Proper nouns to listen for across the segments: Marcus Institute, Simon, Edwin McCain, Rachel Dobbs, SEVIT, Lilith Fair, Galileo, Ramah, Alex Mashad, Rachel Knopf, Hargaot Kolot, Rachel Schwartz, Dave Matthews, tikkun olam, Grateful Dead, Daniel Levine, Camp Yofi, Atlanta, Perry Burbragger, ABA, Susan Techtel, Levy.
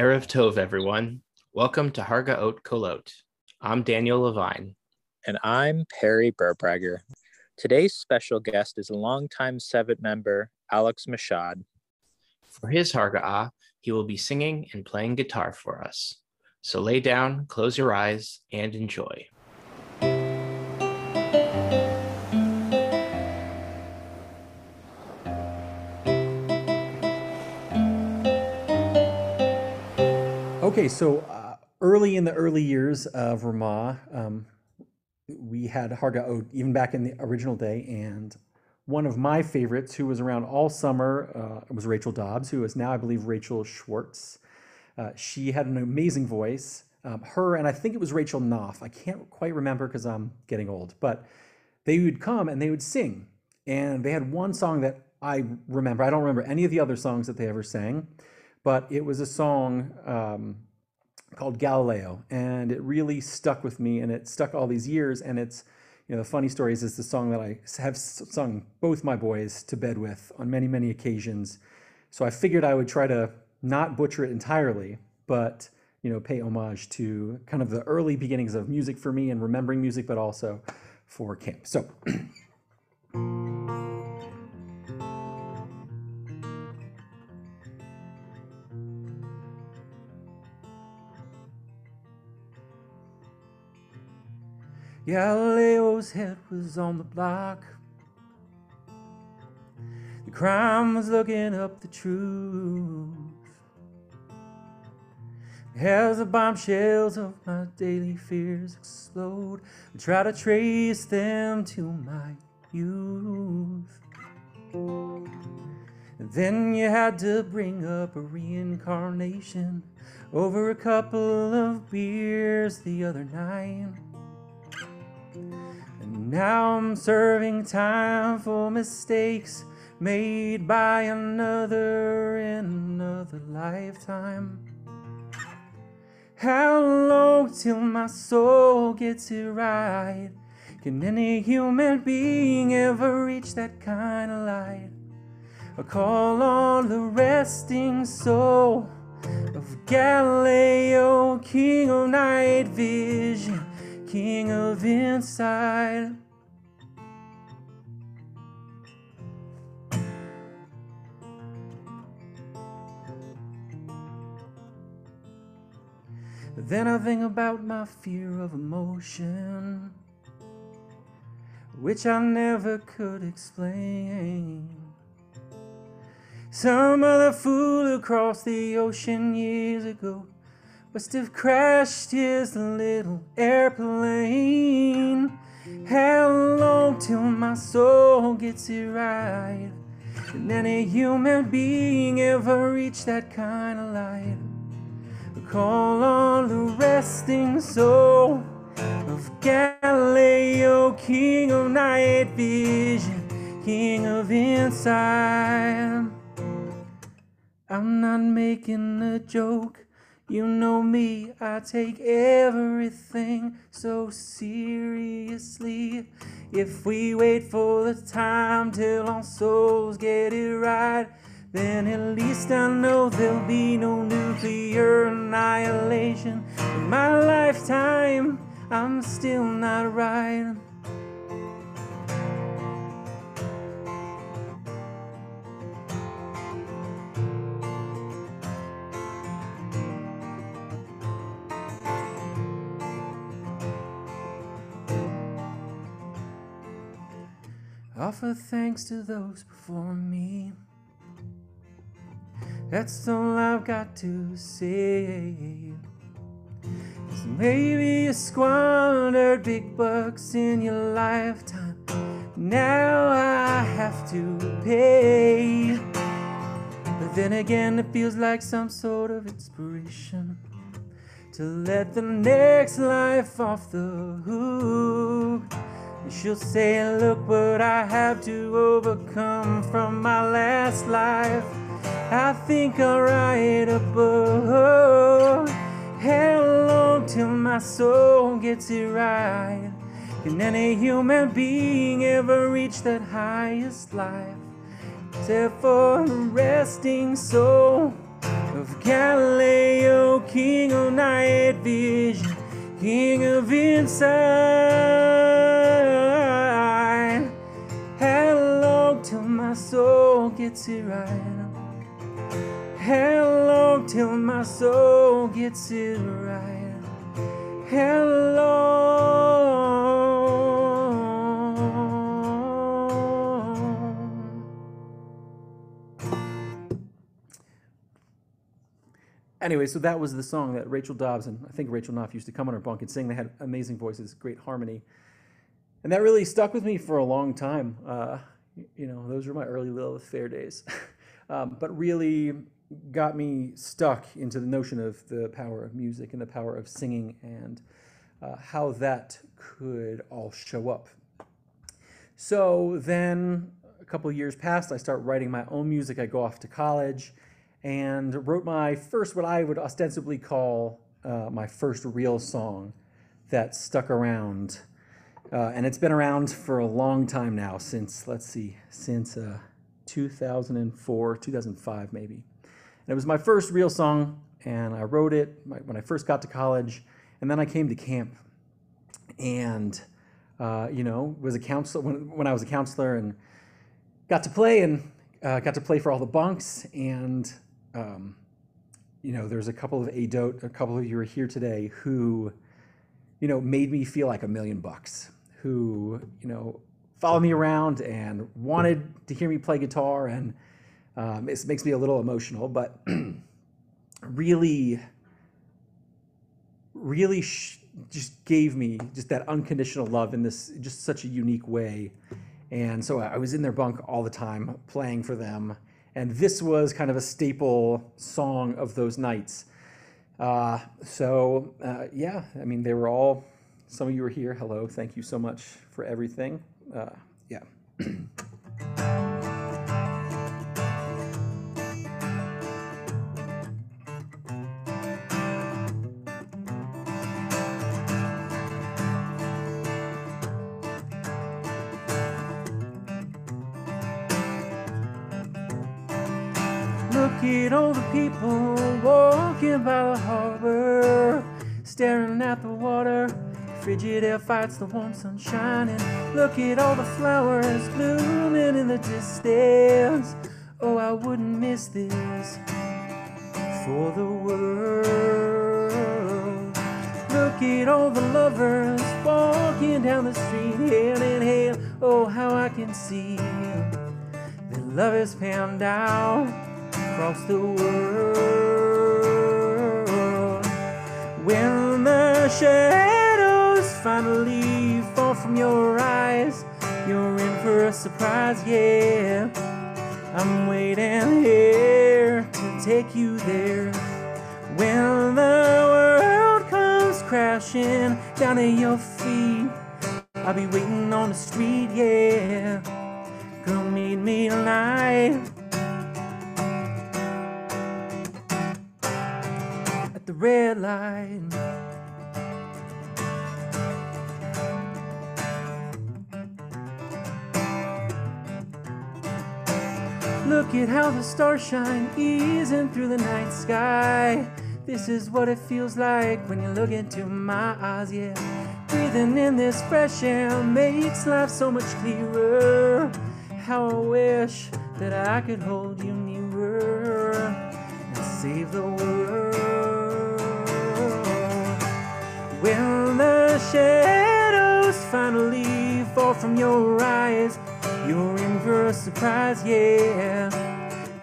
Erev Tov, everyone. Welcome to Hargaot Kolot. I'm Daniel Levine. And I'm Perry Burbragger. Today's special guest is a longtime SEVIT member, Alex Mashad. For his Harga'ah, he will be singing and playing guitar for us. So lay down, close your eyes, and enjoy. Okay, so early in the early years of Ramah, we had Harga'ot even back in the original day, and one of my favorites who was around all summer was Rachel Dobbs, who is now, I believe, Rachel Schwartz. She had an amazing voice. Her, and I think it was Rachel Knopf. I can't quite remember because I'm getting old, but they would come and they would sing. And they had one song that I remember. I don't remember any of the other songs that they ever sang, but it was a song called Galileo, and it really stuck with me, and it stuck all these years. And it's, you know, the funny story is it's the song that I have sung both my boys to bed with on many, many occasions. So I figured I would try to not butcher it entirely, but, you know, pay homage to kind of the early beginnings of music for me and remembering music, but also for camp. So. Galileo's head was on the block. The crime was looking up the truth. As the bombshells of my daily fears explode, I try to trace them to my youth. And then you had to bring up a reincarnation over a couple of beers the other night. And now I'm serving time for mistakes made by another in another lifetime. How long till my soul gets it right? Can any human being ever reach that kind of light? I call on the resting soul of Galileo, king of night vision, king of insight. Then I think about my fear of emotion, which I never could explain. Some other fool across the ocean years ago must have crashed his little airplane. How long till my soul gets it right? Can any human being ever reach that kind of light? I call on the resting soul of Galileo, king of night vision, king of insight. I'm not making a joke. You know me, I take everything so seriously. If we wait for the time till our souls get it right, then at least I know there'll be no nuclear annihilation. In my lifetime, I'm still not right. Offer thanks to those before me. That's all I've got to say. 'Cause maybe you squandered big bucks in your lifetime. Now I have to pay. But then again, it feels like some sort of inspiration to let the next life off the hook. She'll say, look what I have to overcome from my last life. I think I'll write a book. How long till my soul gets it right? Can any human being ever reach that highest life? Except for a resting soul of Galileo, king of night vision, king of insight. How long till my soul gets it right? How long till my soul gets it right? How long? Anyway, so that was the song that Rachel Dobbs and I think Rachel Knopf used to come on her bunk and sing. They had amazing voices, great harmony. And that really stuck with me for a long time. You know, those were my early Lilith Fair days. But really got me stuck into the notion of the power of music and the power of singing and how that could all show up. So then a couple of years passed, I start writing my own music. I go off to college and wrote my first, what I would ostensibly call my first real song that stuck around. And it's been around for a long time now, since, let's see, since 2004, 2005 maybe. And it was my first real song, and I wrote it when I first got to college, and then I came to camp. And, you know, was a counselor, when I was a counselor, and got to play for all the bunks, and, you know, there's a couple of ADOT, a couple of you are here today, who, you know, made me feel like $1,000,000, who, you know, followed me around and wanted to hear me play guitar. And it makes me a little emotional, but really just gave me just that unconditional love in this just such a unique way. And so I was in their bunk all the time playing for them. And this was kind of a staple song of those nights. Yeah, I mean, they were all, some of you were here. Hello, thank you so much for everything. Yeah. Look at all the people walking by the harbor, staring at the water, frigid air fights the warm sun shining. Look at all the flowers blooming in the distance. Oh, I wouldn't miss this for the world. Look at all the lovers walking down the street, hand in hand. Oh, how I can see the lovers panned out across the world. When the shadows finally fall from your eyes, you're in for a surprise, yeah. I'm waiting here to take you there. When the world comes crashing down at your feet, I'll be waiting on the street, yeah. Come meet me tonight at the red light. Look at how the stars shine, easing through the night sky. This is what it feels like when you look into my eyes, yeah. Breathing in this fresh air makes life so much clearer. How I wish that I could hold you nearer and save the world. When the shadows finally fall from your eyes, you're in for a surprise, yeah.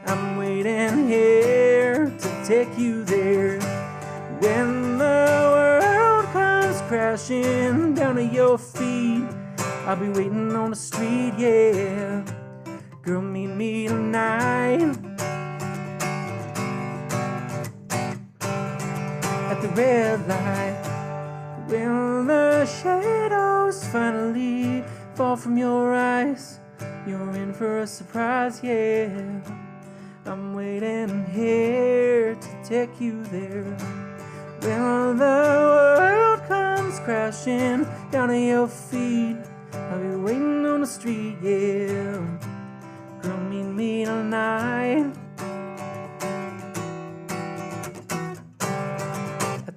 I'm waiting here to take you there. When the world comes crashing down at your feet, I'll be waiting on the street, yeah. Girl, meet me tonight at the red light. When the shadows finally fall from your eyes, you're in for a surprise, yeah. I'm waiting here to take you there. When the world comes crashing down at your feet, I'll be waiting on the street, yeah. Girl, meet me tonight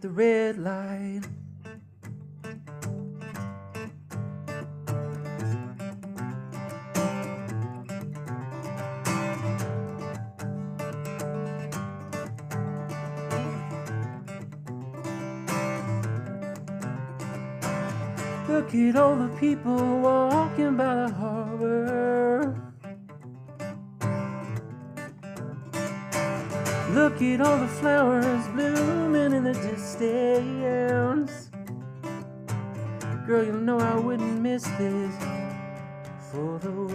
at the red light. Look at all the people walking by the harbor. Look at all the flowers blooming in the distance. Girl, you know I wouldn't miss this for the world.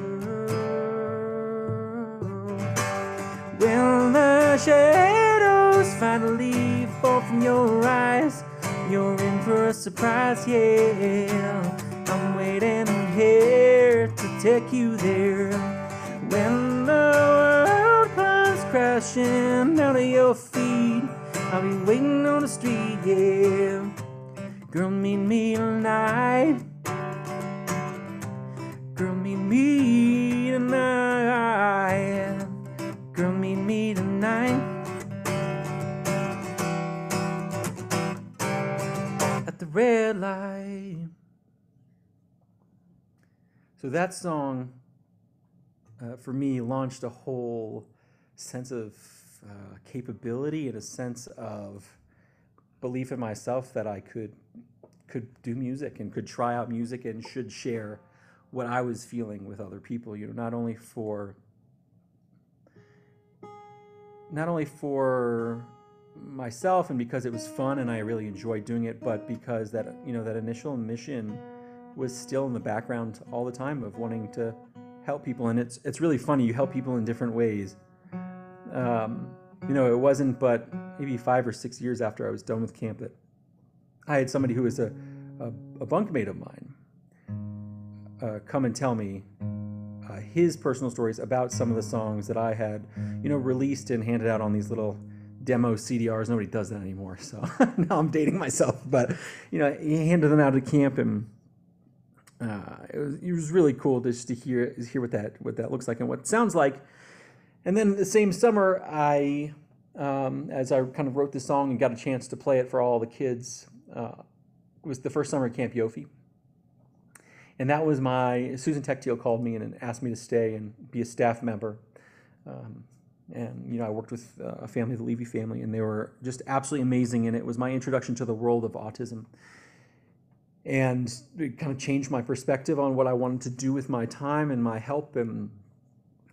When the shadows finally fall from your eyes, you're in for a surprise, yeah. I'm waiting here to take you there. When the world comes crashing down to your feet, I'll be waiting on the street, yeah. Girl, meet me tonight. Girl, meet me tonight. Girl, meet me tonight. The red light. So that song, for me, launched a whole sense of capability and a sense of belief in myself that I could do music and could try out music and should share what I was feeling with other people. You know, not only for myself and because it was fun and I really enjoyed doing it, but because that, you know, that initial mission was still in the background all the time of wanting to help people. And it's really funny, you help people in different ways. You know, it wasn't but maybe 5 or 6 years after I was done with camp that I had somebody who was a bunkmate of mine come and tell me his personal stories about some of the songs that I had, you know, released and handed out on these little demo CDRs. Nobody does that anymore, so now I'm dating myself. But you know, he handed them out at camp, and it was really cool just to hear what that looks like and what it sounds like. And then the same summer, I as I kind of wrote this song and got a chance to play it for all the kids, it was the first summer at Camp Yofi, and that was my Susan Techtel called me and asked me to stay and be a staff member. And, you know, I worked with a family, the Levy family, and they were just absolutely amazing. And it was my introduction to the world of autism. And it kind of changed my perspective on what I wanted to do with my time and my help. And,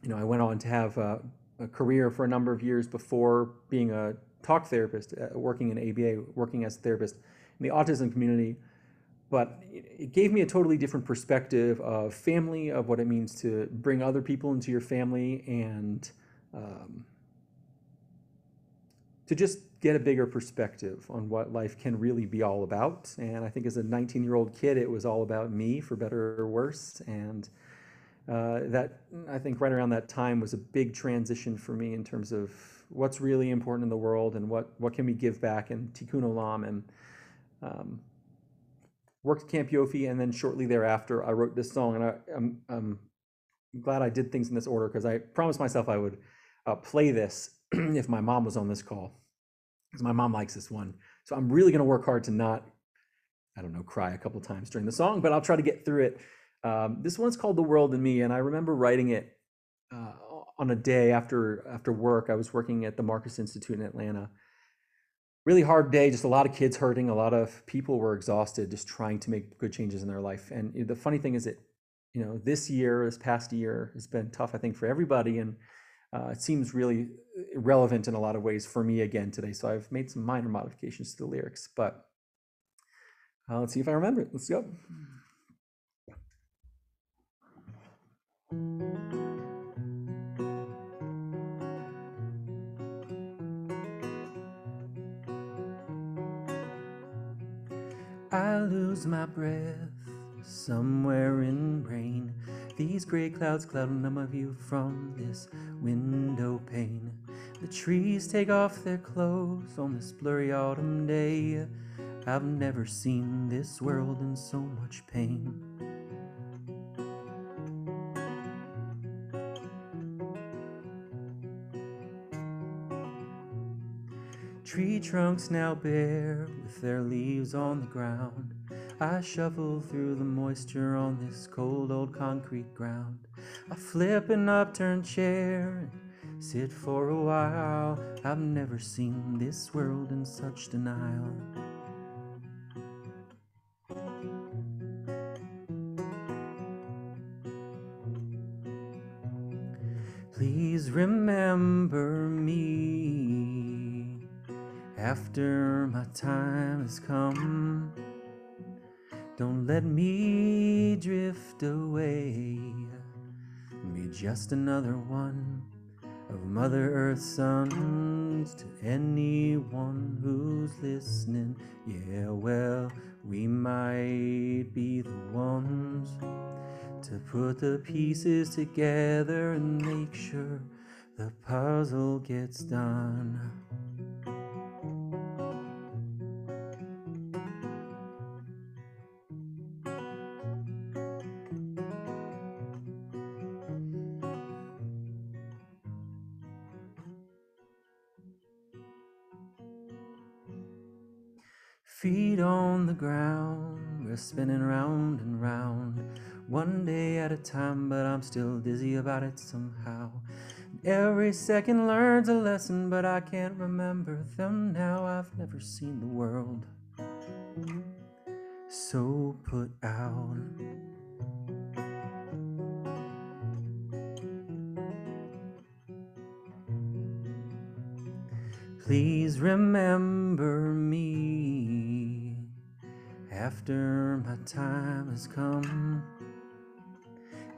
you know, I went on to have a career for a number of years before being a talk therapist, working in ABA, working as a therapist in the autism community. But it gave me a totally different perspective of family, of what it means to bring other people into your family, and to just get a bigger perspective on what life can really be all about. And I think as a 19-year-old kid, it was all about me, for better or worse. And that, I think right around that time, was a big transition for me in terms of what's really important in the world and what can we give back, and tikkun olam. And worked at Camp Yofi, and then shortly thereafter, I wrote this song. And I'm glad I did things in this order, because I promised myself I would play this if my mom was on this call, because my mom likes this one. So I'm really going to work hard to not, I don't know, cry a couple times during the song, but I'll try to get through it. This one's called The World and Me, and I remember writing it on a day after work. I was working at the Marcus Institute in Atlanta. Really hard day, just a lot of kids hurting. A lot of people were exhausted just trying to make good changes in their life. And the funny thing is that, you know, this past year has been tough, I think, for everybody, and it seems really relevant in a lot of ways for me again today. So I've made some minor modifications to the lyrics, but let's see if I remember it. Let's go. I lose my breath somewhere in rain. These gray clouds cloud my view from this window pane. The trees take off their clothes on this blurry autumn day. I've never seen this world in so much pain. Tree trunks now bare, with their leaves on the ground. I shuffle through the moisture on this cold old concrete ground. I flip an upturned chair and sit for a while. I've never seen this world in such denial. Please remember me after my time has come. Don't let me drift away, be just another one of Mother Earth's sons. To anyone who's listening, yeah, well, we might be the ones to put the pieces together and make sure the puzzle gets done. Feet on the ground, we're spinning round and round, one day at a time, but I'm still dizzy about it somehow. Every second learns a lesson, but I can't remember them now. I've never seen the world so put out. Please remember me after my time has come.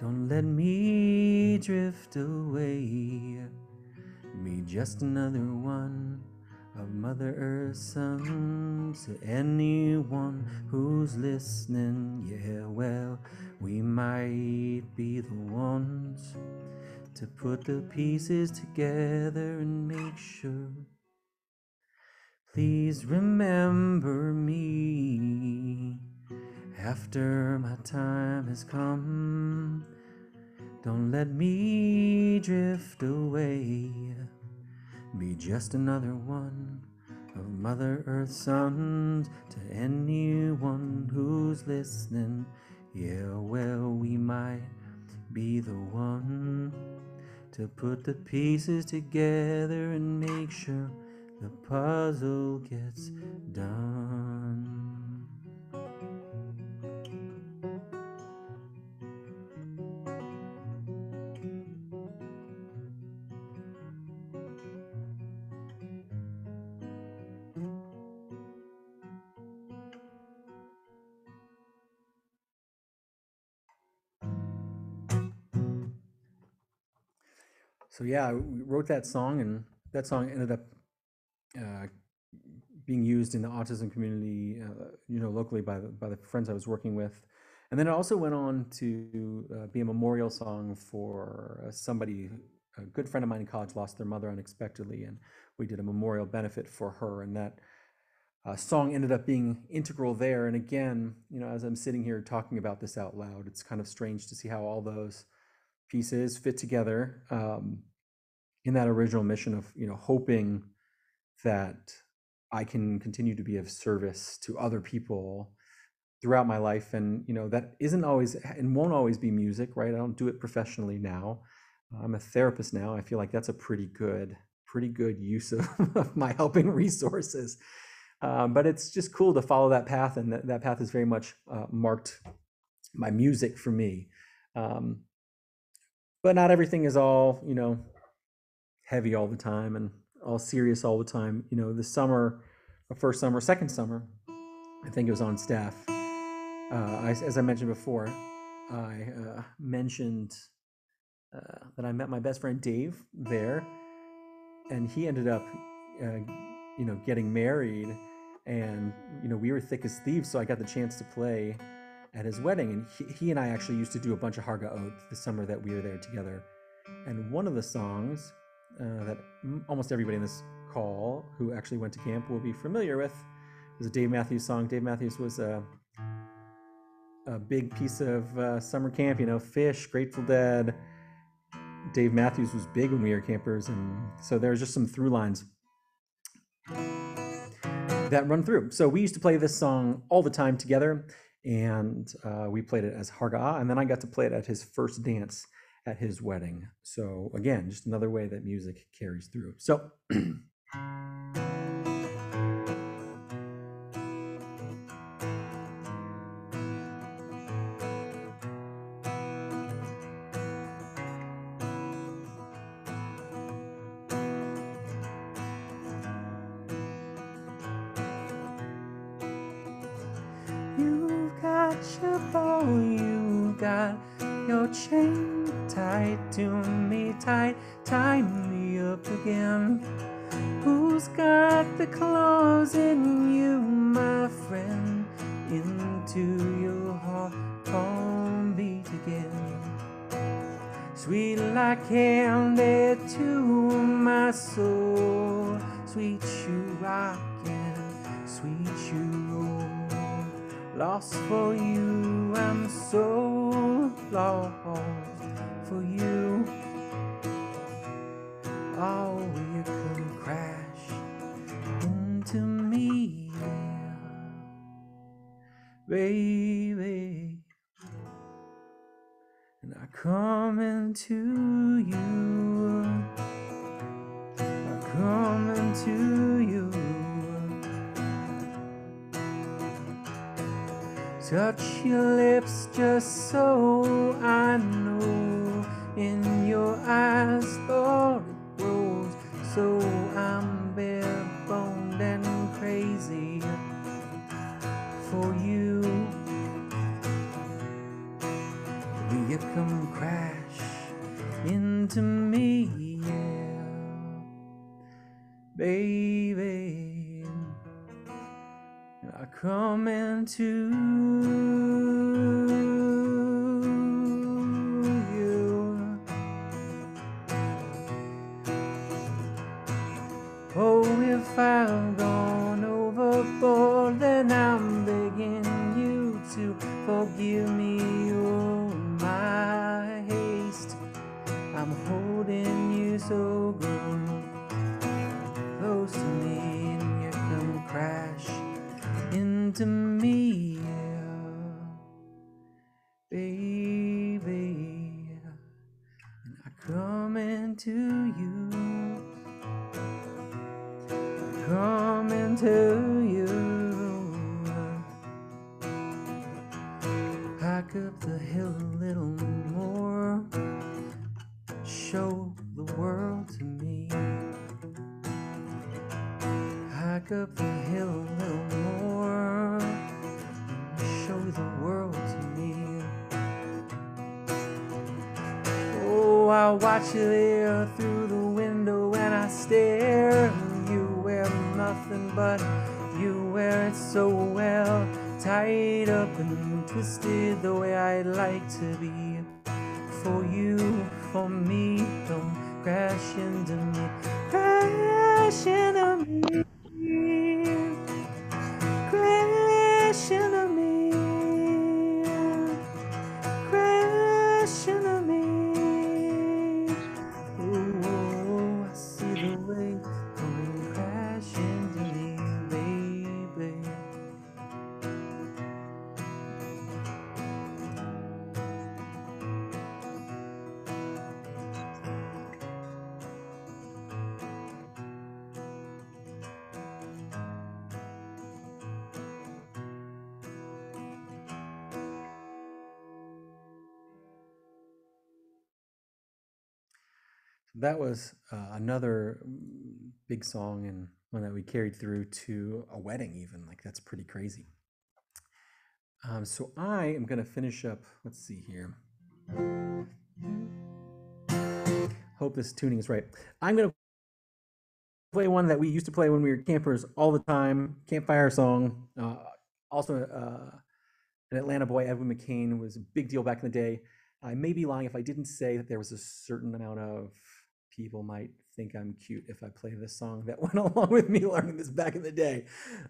Don't let me drift away, be just another one of Mother Earth's sons. To anyone who's listening, yeah, well, we might be the ones to put the pieces together and make sure. Please remember me after my time has come. Don't let me drift away, be just another one of Mother Earth's sons. To anyone who's listening, yeah, well, we might be the one to put the pieces together and make sure the puzzle gets done. So yeah, I wrote that song, and that song ended up being used in the autism community, locally by the friends I was working with. And then it also went on to be a memorial song for somebody, a good friend of mine in college, lost their mother unexpectedly, and we did a memorial benefit for her. And that song ended up being integral there. And again, as I'm sitting here talking about this out loud, it's kind of strange to see how all those pieces fit together in that original mission of, hoping that I can continue to be of service to other people throughout my life. And that isn't always and won't always be music, right? I don't do it professionally now. I'm a therapist now. I feel like that's a pretty good use of my helping resources. But it's just cool to follow that path, and that path is very much marked by music for me. But not everything is all, heavy all the time and all serious all the time. The summer, the first summer, second summer, I think it was on staff. As I mentioned before, I mentioned that I met my best friend Dave there, and he ended up, getting married, and we were thick as thieves. So I got the chance to play at his wedding, and he and I actually used to do a bunch of Harga Oath the summer that we were there together. And one of the songs that almost everybody in this call who actually went to camp will be familiar with is a Dave Matthews song. Dave Matthews was a big piece of summer camp, Fish, Grateful Dead. Dave Matthews was big when we were campers, and so there's just some through lines that run through. So we used to play this song all the time together, and we played it as Harga'a, and then I got to play it at his first dance at his wedding. So again, just another way that music carries through. So. That was another big song, and one that we carried through to a wedding even. Like, that's pretty crazy. So I am going to finish up. Let's see here. Hope this tuning is right. I'm going to play one that we used to play when we were campers all the time, campfire song. Also an Atlanta boy, Edwin McCain, was a big deal back in the day. I may be lying if I didn't say that there was a certain amount of people might think I'm cute if I play this song that went along with me learning this back in the day.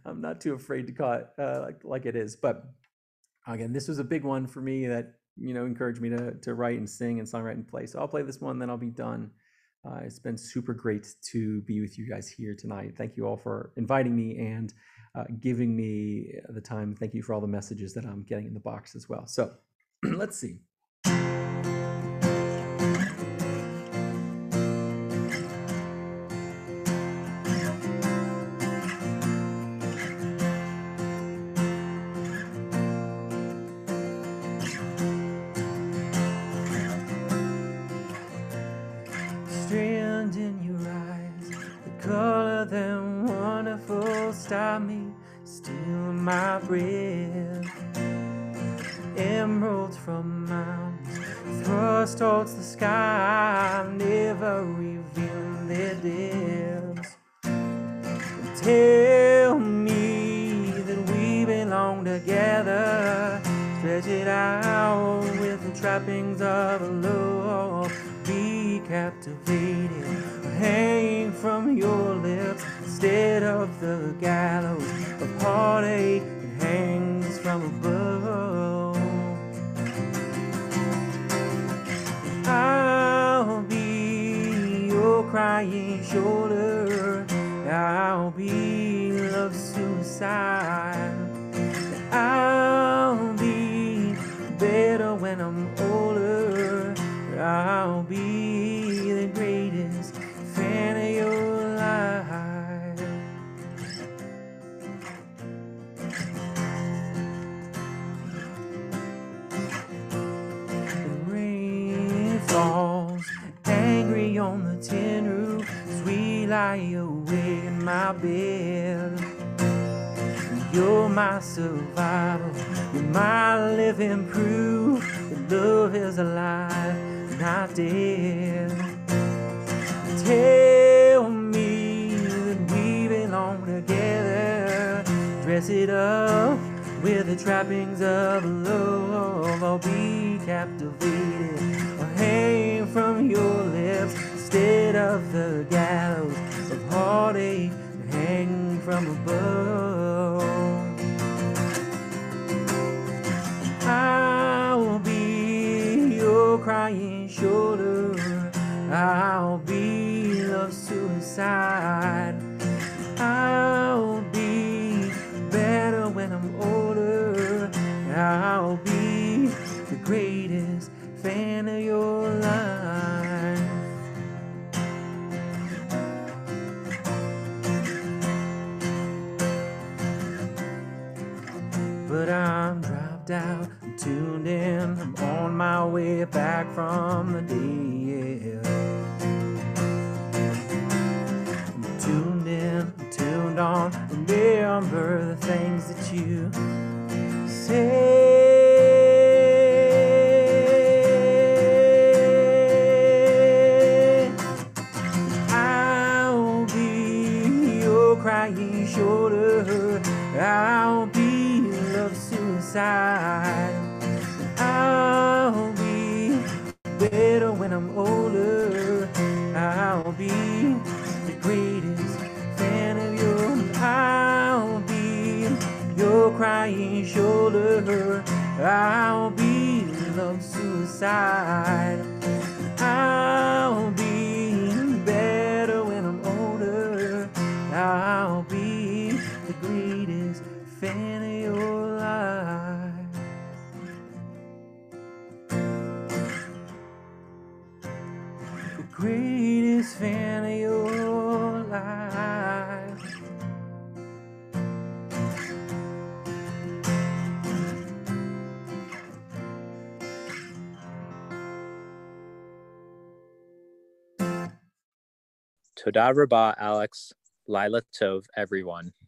I'm not too afraid to call it like it is. But again, this was a big one for me that, you know, encouraged me to write and sing and songwrite and play. So I'll play this one, then I'll be done. It's been super great to be with you guys here tonight. Thank you all for inviting me and giving me the time. Thank you for all the messages that I'm getting in the box as well. So let's see. Toda Rabah, Alex. Laila Tov, everyone.